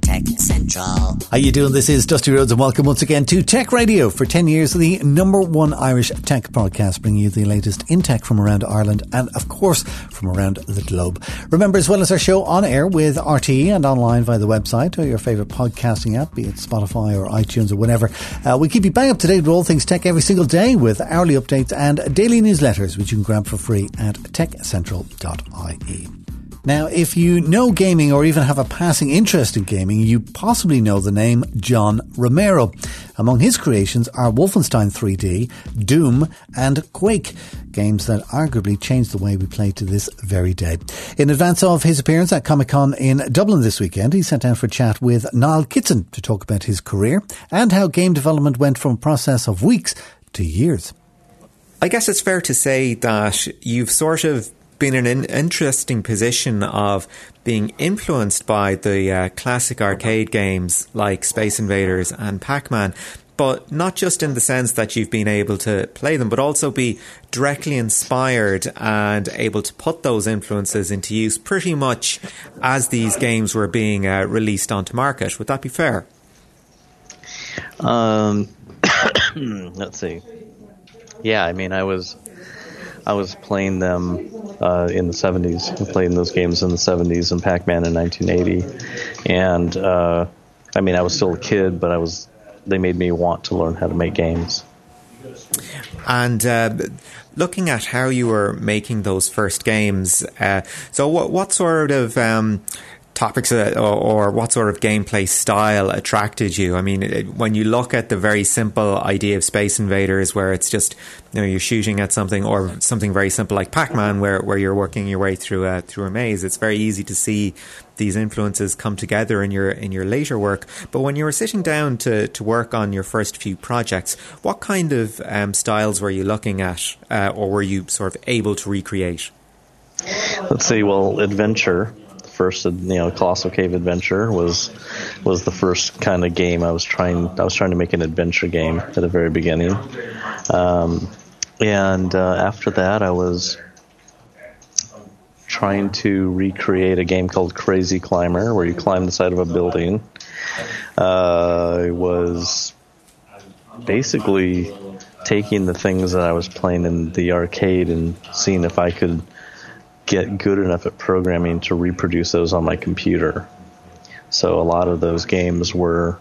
Tech Central. How you doing? This is Dusty Rhodes and welcome once again to Tech Radio. For 10 years, the number one Irish tech podcast, bringing you the latest in tech from around Ireland and, of course, from around the globe. Remember, as well as our show on air with RTE and online via the website or your favourite podcasting app, be it Spotify or iTunes or whatever, we keep you bang up to date with all things tech every single day with hourly updates and daily newsletters, which you can grab for free at techcentral.ie. Now, if you know gaming or even have a passing interest in gaming, you possibly know the name John Romero. Among his creations are Wolfenstein 3D, Doom and Quake, games that arguably changed the way we play to this very day. In advance of his appearance at Comic-Con in Dublin this weekend, he sat down for a chat with Niall Kitson to talk about his career and how game development went from a process of weeks to years. I guess it's fair to say that you've sort of been in an interesting position of being influenced by the classic arcade games like Space Invaders and Pac-Man, but not just in the sense that you've been able to play them, but also be directly inspired and able to put those influences into use pretty much as these games were being released onto market. Would that be fair? Let's see. Yeah, I mean, I was playing them in the 70s. I played those games in the 70s and Pac-Man in 1980. And, I mean, I was still a kid, but they made me want to learn how to make games. And looking at how you were making those first games, so what sort of topics or what sort of gameplay style attracted you? I mean, when you look at the very simple idea of Space Invaders, where it's just, you know, you're shooting at something, or something very simple like Pac-Man, where you're working your way through a maze, it's very easy to see these influences come together in your later work. But when you were sitting down to work on your first few projects, what kind of styles were you looking at, or were you sort of able to recreate? Let's see, well, adventure. First, Colossal Cave Adventure was the first kind of game I was trying to make an adventure game at the very beginning, and after that I was trying to recreate a game called Crazy Climber, where you climb the side of a building. It was basically taking the things that I was playing in the arcade and seeing if I could get good enough at programming to reproduce those on my computer. So a lot of those games were,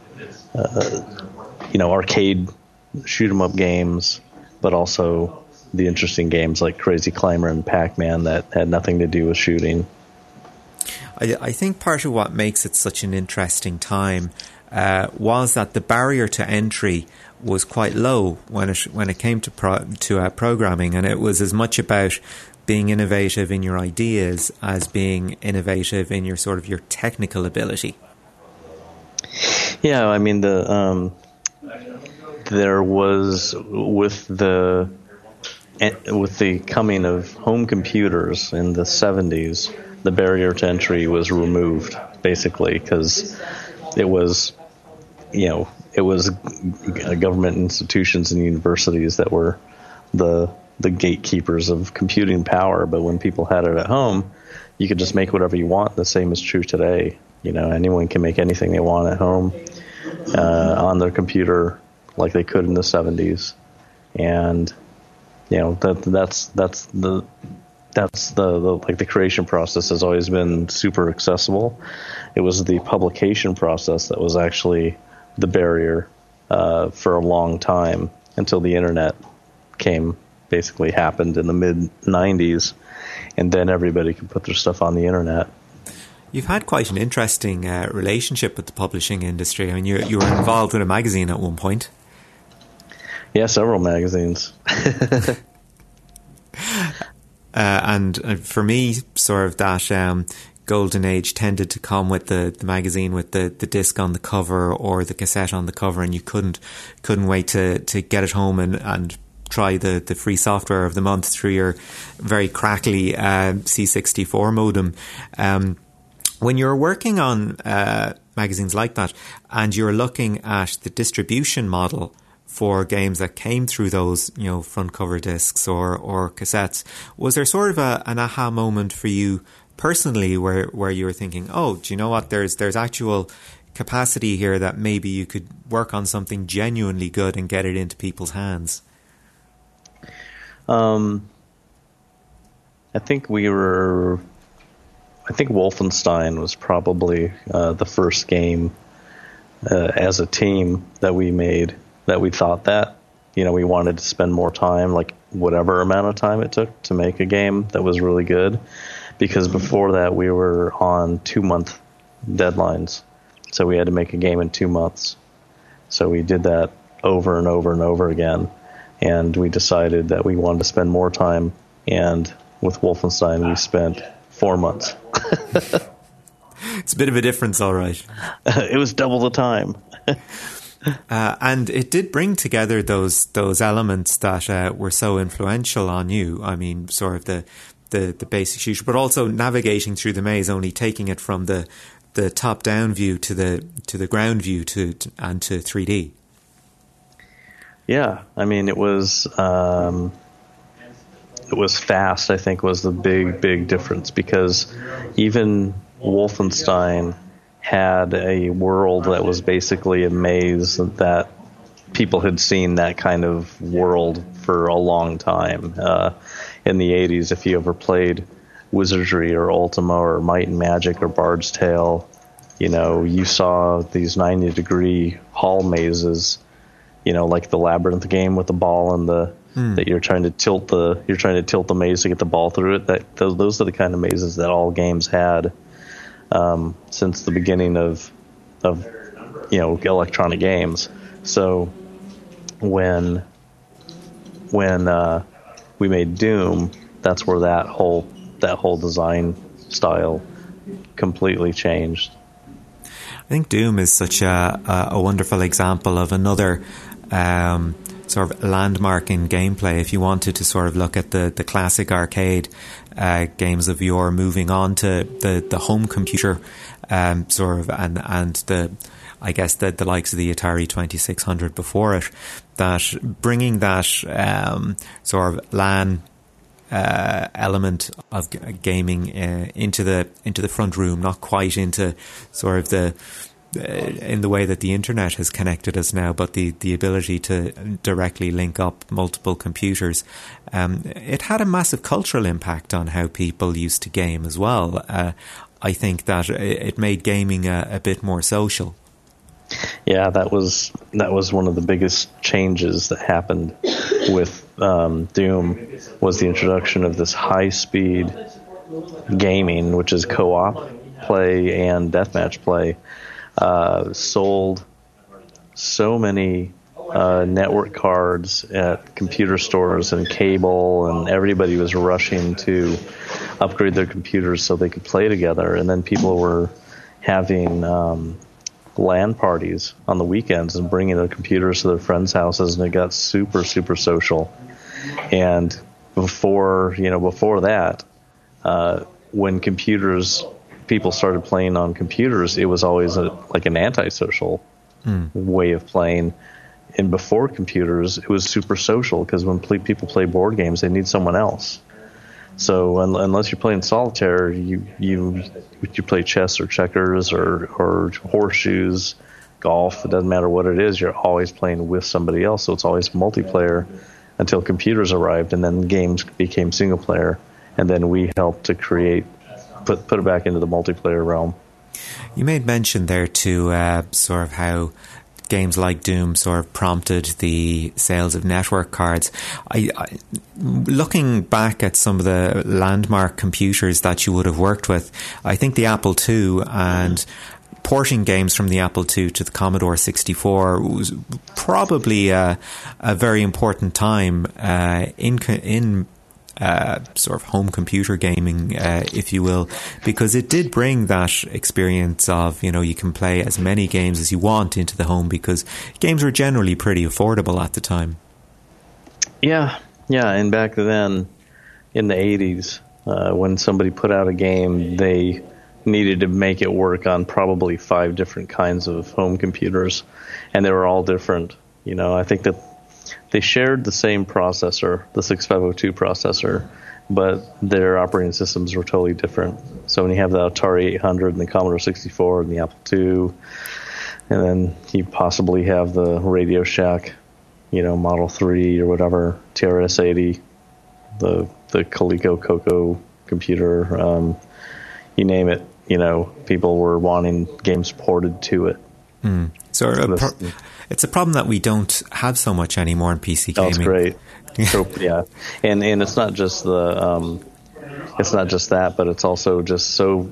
arcade shoot-'em-up games, but also the interesting games like Crazy Climber and Pac-Man that had nothing to do with shooting. I think part of what makes it such an interesting time was that the barrier to entry was quite low when it came to programming, and it was as much about being innovative in your ideas as being innovative in your sort of your technical ability. Yeah, I mean, the there was, with the coming of home computers in the 70s, the barrier to entry was removed, basically, because it was, government institutions and universities that were the gatekeepers of computing power. But when people had it at home, you could just make whatever you want. The same is true today. Anyone can make anything they want at home on their computer, like they could in the 70s. And the creation process has always been super accessible. It was the publication process that was actually the barrier for a long time, until the internet basically happened in the mid-90s, and then everybody could put their stuff on the internet. You've had quite an interesting relationship with the publishing industry. I mean, you were involved with a magazine at one point. Yeah, several magazines. And for me, sort of that golden age tended to come with the magazine with the disc on the cover or the cassette on the cover, and you couldn't wait to get it home and try the free software of the month through your very crackly C64 modem. When you were working on magazines like that, and you're looking at the distribution model for games that came through those, you know, front cover discs or cassettes. Was there sort of an aha moment for you personally where you were thinking, oh, do you know what, there's actual capacity here that maybe you could work on something genuinely good and get it into people's hands? I think Wolfenstein was probably the first game as a team that we made that we thought that, you know, we wanted to spend more time, like whatever amount of time it took to make a game that was really good, because before that we were on 2-month deadlines. So we had to make a game in 2 months. So we did that over and over and over again. And we decided that we wanted to spend more time. And with Wolfenstein, we spent 4 months. It's a bit of a difference, all right. It was double the time. And it did bring together those elements that were so influential on you. I mean, sort of the basic shooter, but also navigating through the maze, only taking it from the top down view to the ground view and to 3D. Yeah, I mean, it was fast, I think, was the big difference, because even Wolfenstein had a world that was basically a maze that people had seen that kind of world for a long time. In the 80s, if you ever played Wizardry or Ultima or Might and Magic or Bard's Tale, you know, you saw these 90-degree hall mazes, you know, like the labyrinth game with the ball and the that you're trying to tilt the maze to get the ball through it. That those are the kind of mazes that all games had since the beginning of you know, electronic games. So when we made Doom, that's where that whole design style completely changed. I think Doom is such a wonderful example of another sort of landmark in gameplay. If you wanted to sort of look at the classic arcade games of yore, moving on to the home computer, sort of, and the, I guess, the likes of the Atari 2600 before it, that bringing that sort of LAN element of gaming into the front room, not quite into sort of the in the way that the internet has connected us now, but the ability to directly link up multiple computers. It had a massive cultural impact on how people used to game as well. I think that it made gaming a bit more social. Yeah, that was one of the biggest changes that happened with Doom, was the introduction of this high-speed gaming, which is co-op play and deathmatch play, sold so many network cards at computer stores and cable, and everybody was rushing to upgrade their computers so they could play together. And then people were having LAN parties on the weekends and bringing their computers to their friends' houses, and it got super social. And before that, when people started playing on computers, it was always like an antisocial way of playing. And before computers, it was super social, because when people play board games, they need someone else. So unless you're playing solitaire, you play chess or checkers or horseshoes, golf. It doesn't matter what it is. You're always playing with somebody else. So it's always multiplayer until computers arrived, and then games became single player. And then we helped to put it back into the multiplayer realm. You made mention there to sort of how games like Doom sort of prompted the sales of network cards. I looking back at some of the landmark computers that you would have worked with, I think the Apple II and porting games from the Apple II to the Commodore 64 was probably a very important time in sort of home computer gaming, if you will, because it did bring that experience of, you know, you can play as many games as you want into the home, because games were generally pretty affordable at the time. Yeah, and back then in the 80s, when somebody put out a game, they needed to make it work on probably 5 different kinds of home computers, and they were all different. You know, I think that they shared the same processor, the 6502 processor, but their operating systems were totally different. So when you have the Atari 800 and the Commodore 64 and the Apple II, and then you possibly have the Radio Shack, you know, Model 3 or whatever, TRS-80, the Coleco Coco computer, you name it, you know, people were wanting games ported to it. Mm. So it's a problem that we don't have so much anymore in PC gaming. That's great. So, yeah, and it's not just the it's not just that, but it's also just so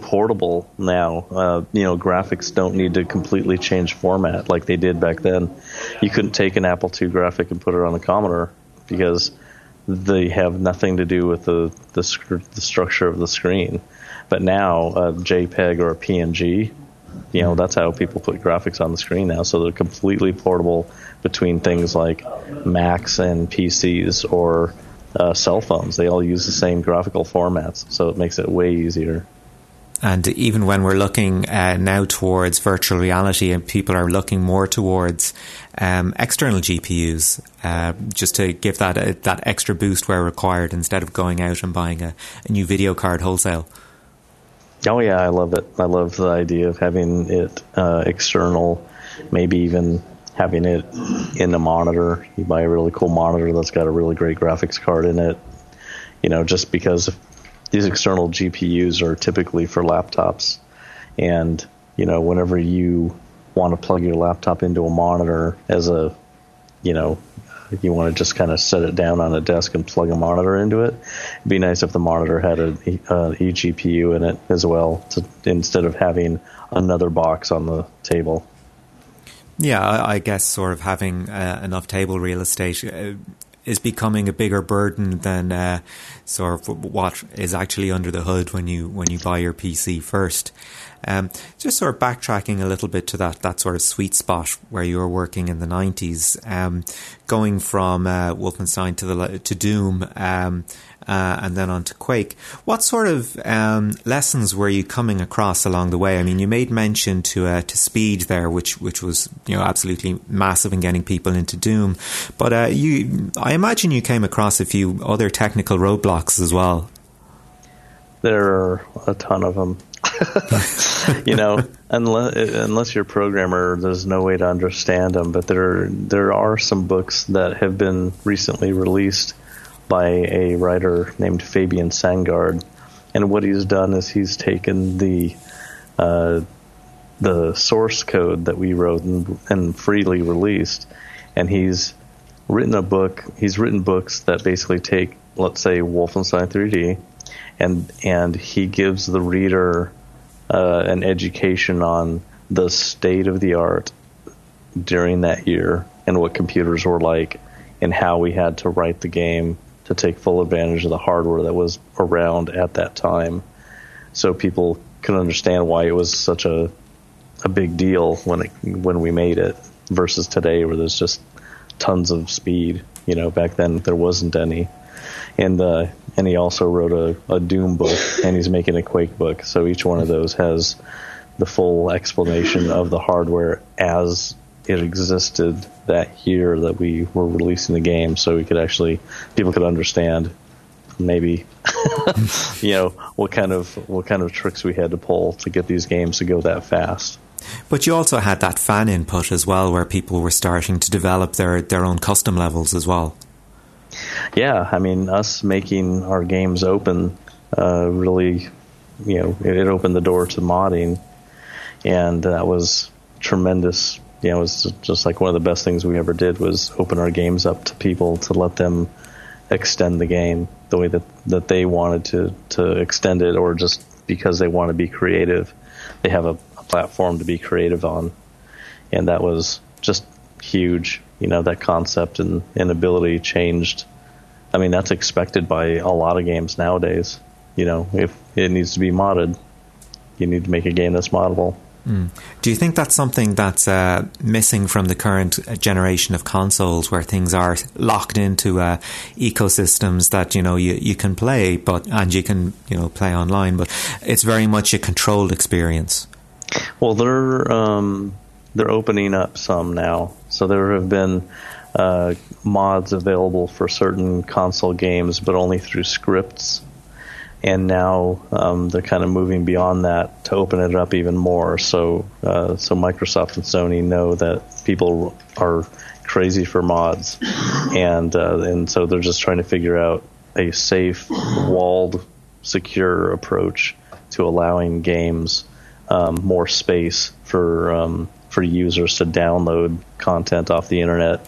portable now. You know, graphics don't need to completely change format like they did back then. You couldn't take an Apple II graphic and put it on a Commodore because they have nothing to do with the structure of the screen. But now a JPEG or a PNG, you know, that's how people put graphics on the screen now. So they're completely portable between things like Macs and PCs or cell phones. They all use the same graphical formats, so it makes it way easier. And even when we're looking now towards virtual reality, and people are looking more towards external GPUs, just to give that that extra boost where required, instead of going out and buying a new video card wholesale. Oh yeah, I love it. I love the idea of having it external, maybe even having it in a monitor. You buy a really cool monitor that's got a really great graphics card in it. You know, just because these external GPUs are typically for laptops, and you know, whenever you want to plug your laptop into a monitor as a, you know, you want to just kind of set it down on a desk and plug a monitor into it. It'd be nice if the monitor had an eGPU in it as well, instead of having another box on the table. Yeah, I guess sort of having enough table real estate is becoming a bigger burden than sort of what is actually under the hood when you buy your PC first. Just sort of backtracking a little bit to that sort of sweet spot where you were working in the 90s, going from Wolfenstein to Doom, and then on to Quake. What sort of lessons were you coming across along the way? I mean, you made mention to speed there, which was, you know, absolutely massive in getting people into Doom. But I imagine you came across a few other technical roadblocks as well. There are a ton of them. You know, unless you're a programmer, there's no way to understand them. But there are some books that have been recently released by a writer named Fabian Sangard, and what he's done is he's taken the source code that we wrote and freely released, and he's written a book. He's written books that basically take, let's say, Wolfenstein 3D, and he gives the reader an education on the state of the art during that year and what computers were like and how we had to write the game to take full advantage of the hardware that was around at that time, so people could understand why it was such a big deal when we made it versus today, where there's just tons of speed. You know, back then there wasn't any. And he also wrote a Doom book, and he's making a Quake book. So each one of those has the full explanation of the hardware as it existed that year that we were releasing the game, so we could actually, people could understand maybe, you know, what kind of tricks we had to pull to get these games to go that fast. But you also had that fan input as well, where people were starting to develop their own custom levels as well. Yeah, I mean, us making our games open really, you know, it opened the door to modding, and that was tremendous. You know, it was just like one of the best things we ever did was open our games up to people to let them extend the game the way that they wanted to extend it, or just because they want to be creative. They have a platform to be creative on, and that was just huge. You know, that concept and ability changed. I mean, that's expected by a lot of games nowadays. You know, if it needs to be modded, you need to make a game that's moddable. Mm. Do you think that's something that's missing from the current generation of consoles, where things are locked into ecosystems that, you know, you can play, but and you can, you know, play online, but it's very much a controlled experience? Well, they're opening up some now, so there have been mods available for certain console games, but only through scripts. And now they're kind of moving beyond that to open it up even more. So Microsoft and Sony know that people are crazy for mods, and so they're just trying to figure out a safe, walled, secure approach to allowing games more space for users to download content off the internet,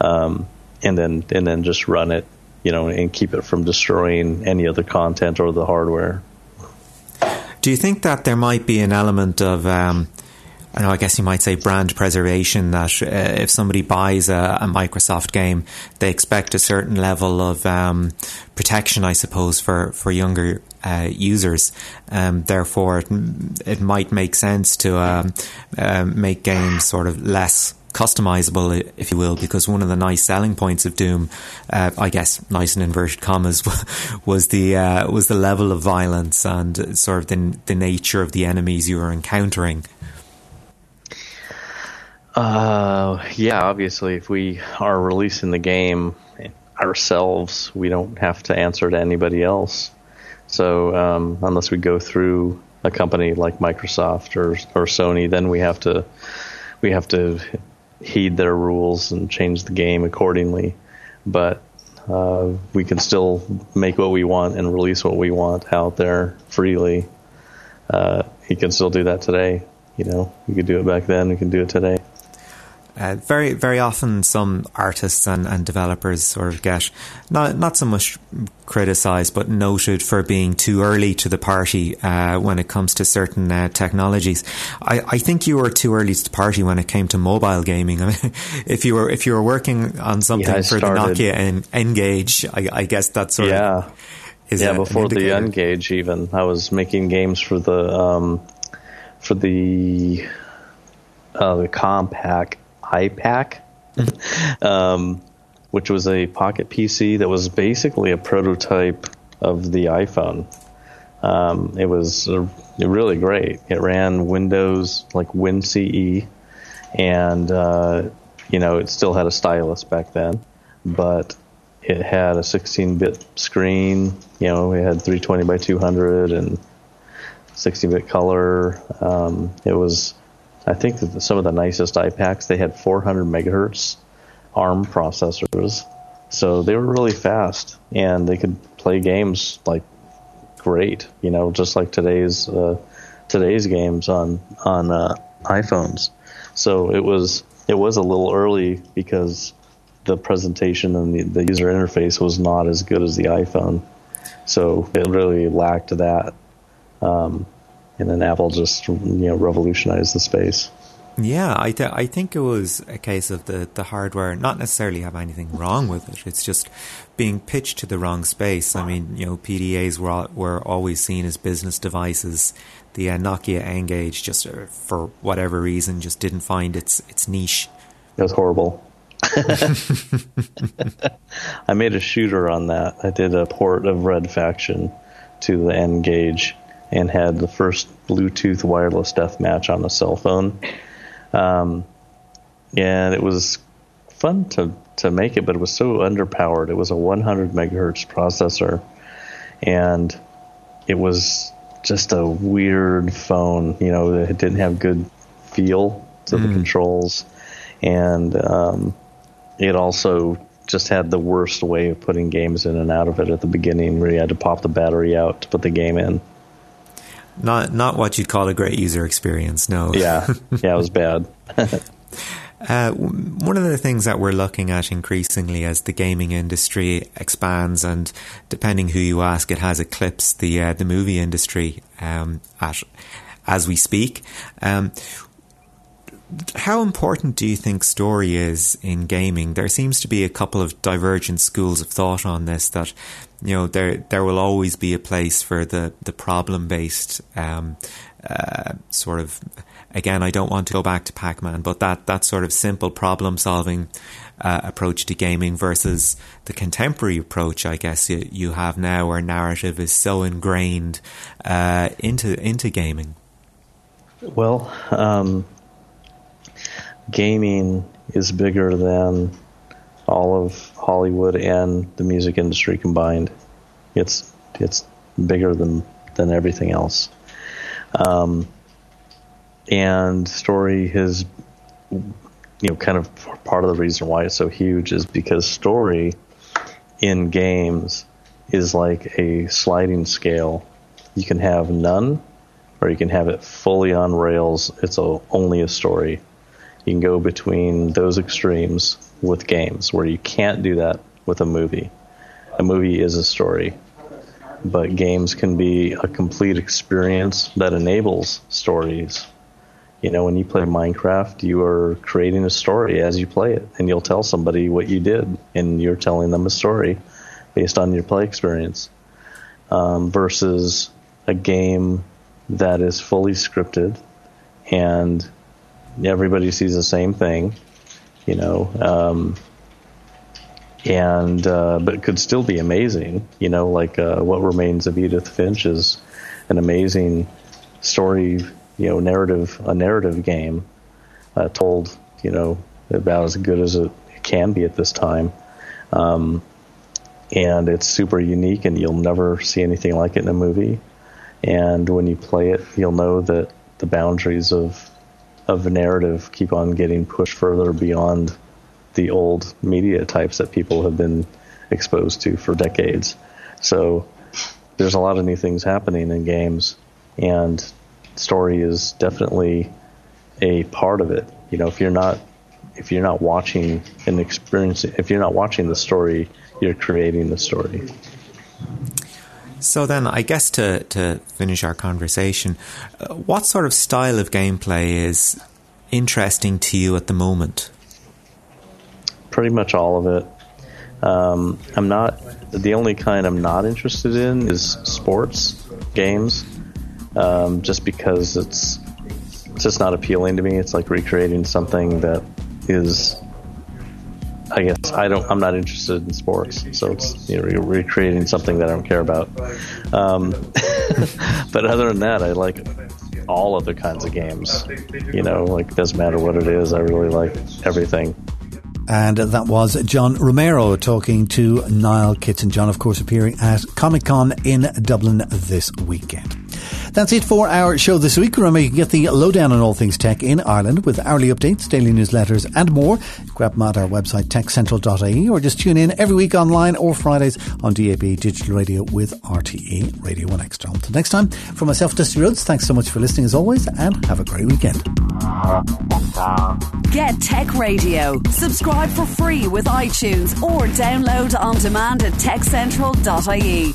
and then just run it. You know, and keep it from destroying any other content or the hardware. Do you think that there might be an element of, I guess you might say, brand preservation, that if somebody buys a Microsoft game, they expect a certain level of protection, I suppose, for younger users. Therefore, it might make sense to make games sort of less customizable, if you will, because one of the nice selling points of Doom, I guess, nice in inverted commas, was the level of violence and sort of the nature of the enemies you were encountering. Yeah, obviously, if we are releasing the game ourselves, we don't have to answer to anybody else. So unless we go through a company like Microsoft or Sony, then we have to heed their rules and change the game accordingly, but we can still make what we want and release what we want out there freely. You can still do that today. You know, we could do it back then, we can do it today. Very, very often some artists and developers sort of get not so much criticised, but noted for being too early to the party when it comes to certain technologies. I think you were too early to the party when it came to mobile gaming. I mean, if you were working on something for started. The Nokia N-Gage, I guess that sort of is before the N-Gage even. I was making games for the Compaq iPAQ, which was a pocket PC that was basically a prototype of the iPhone. It was really great. It ran Windows, like WinCE, and it still had a stylus back then, but it had a 16-bit screen. You know, it had 320 by 200 and 16-bit color. It was, I think, that some of the nicest iPACs, they had 400 megahertz ARM processors, so they were really fast, and they could play games like great, you know, just like today's games on iPhones. So it was a little early because the presentation and the user interface was not as good as the iPhone, so it really lacked that. And then Apple just, revolutionized the space. Yeah, I think it was a case of the hardware not necessarily have anything wrong with it. It's just being pitched to the wrong space. I mean, PDAs were always seen as business devices. The Nokia N-Gage just, for whatever reason, just didn't find its niche. It was horrible. I made a shooter on that. I did a port of Red Faction to the N-Gage, and had the first Bluetooth wireless deathmatch on a cell phone. And it was fun to make it, but it was so underpowered. It was a 100 megahertz processor, and it was just a weird phone. You know, it didn't have good feel to the controls, and it also just had the worst way of putting games in and out of it at the beginning, where you had to pop the battery out to put the game in. Not what you'd call a great user experience, no. Yeah, it was bad. One of the things that we're looking at increasingly as the gaming industry expands, and depending who you ask, it has eclipsed the movie industry as we speak. How important do you think story is in gaming? There seems to be a couple of divergent schools of thought on this, that there will always be a place for the problem-based sort of Again, I don't want to go back to Pac-Man, but that sort of simple problem-solving approach to gaming versus the contemporary approach, I guess, you have now, where narrative is so ingrained into gaming. Well, gaming is bigger than all of Hollywood and the music industry combined. It's bigger than everything else. And story is, kind of part of the reason why it's so huge is because story in games is like a sliding scale. You can have none, or you can have it fully on rails. It's only a story. You can go between those extremes with games, where you can't do that with a movie. A movie is a story, but games can be a complete experience that enables stories. When you play Minecraft, you are creating a story as you play it, and you'll tell somebody what you did, and you're telling them a story based on your play experience, versus a game that is fully scripted and everybody sees the same thing, but it could still be amazing. What Remains of Edith Finch is an amazing story, a narrative game told, about as good as it can be at this time. And it's super unique, and you'll never see anything like it in a movie. And when you play it, you'll know that the boundaries of the narrative keep on getting pushed further beyond the old media types that people have been exposed to for decades. So there's a lot of new things happening in games, and story is definitely a part of it. If you're not watching an experience, if you're not watching the story, you're creating the story. So then, I guess to finish our conversation, what sort of style of gameplay is interesting to you at the moment? Pretty much all of it. The only kind I'm not interested in is sports games, just because it's just not appealing to me. It's like recreating something that is, I guess, I'm not interested in sports, so it's recreating something that I don't care about. But other than that, I like all other kinds of games. It doesn't matter what it is. I really like everything. And that was John Romero talking to Niall Kitson. John, of course, appearing at Comic-Con in Dublin this weekend. That's it for our show this week. Remember, you can get the lowdown on all things tech in Ireland with hourly updates, daily newsletters and more. Grab them at our website, techcentral.ie, or just tune in every week online or Fridays on DAB Digital Radio with RTE Radio 1 Extra. Until next time, from myself, Dusty Rhodes, thanks so much for listening as always, and have a great weekend. Get Tech Radio. Subscribe for free with iTunes or download on demand at techcentral.ie.